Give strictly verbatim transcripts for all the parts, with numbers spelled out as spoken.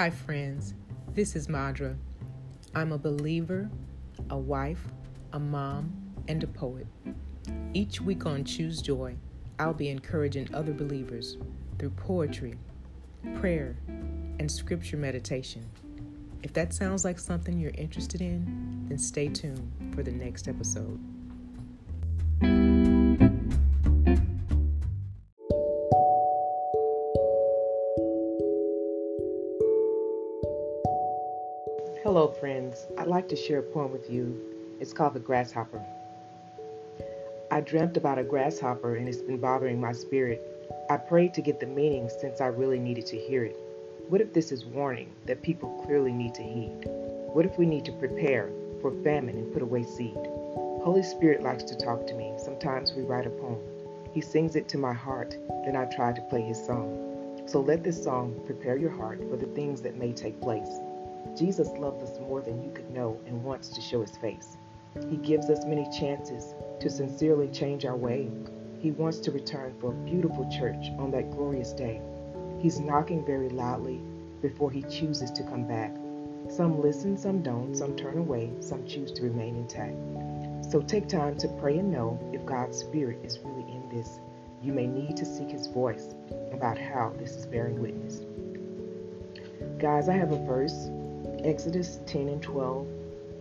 Hi friends, this is Madra. I'm a believer, a wife, a mom, and a poet. Each week on Choose Joy, I'll be encouraging other believers through poetry, prayer, and scripture meditation. If that sounds like something you're interested in, then stay tuned for the next episode. Hello friends, I'd like to share a poem with you. It's called The Grasshopper. I dreamt about a grasshopper and it's been bothering my spirit. I prayed to get the meaning since I really needed to hear it. What if this is warning that people clearly need to heed? What if we need to prepare for famine and put away seed? Holy Spirit likes to talk to me. Sometimes we write a poem. He sings it to my heart, then I try to play his song. So let this song prepare your heart for the things that may take place. Jesus loved us more than you could know and wants to show his face. He gives us many chances to sincerely change our way. He wants to return for a beautiful church on that glorious day. He's knocking very loudly before he chooses to come back. Some listen, some don't, some turn away, some choose to remain intact. So take time to pray and know if God's Spirit is really in this. You may need to seek his voice about how this is bearing witness. Guys, I have a verse. Exodus ten and twelve,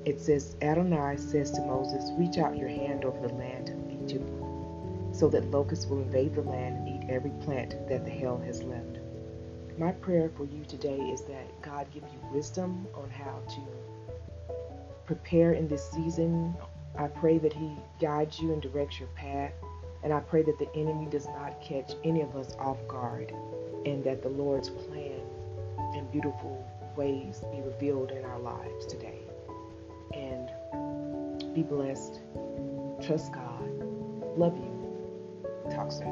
it says, Adonai says to Moses, reach out your hand over the land of Egypt so that locusts will invade the land and eat every plant that the hail has left. My prayer for you today is that God give you wisdom on how to prepare in this season. I pray that he guides you and directs your path, and I pray that the enemy does not catch any of us off guard, and that the Lord's plan and beautiful ways be revealed in our lives today. And be blessed. Trust God. Love you. Talk soon.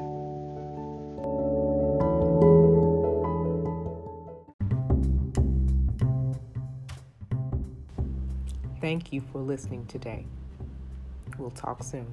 Thank you for listening today. We'll talk soon.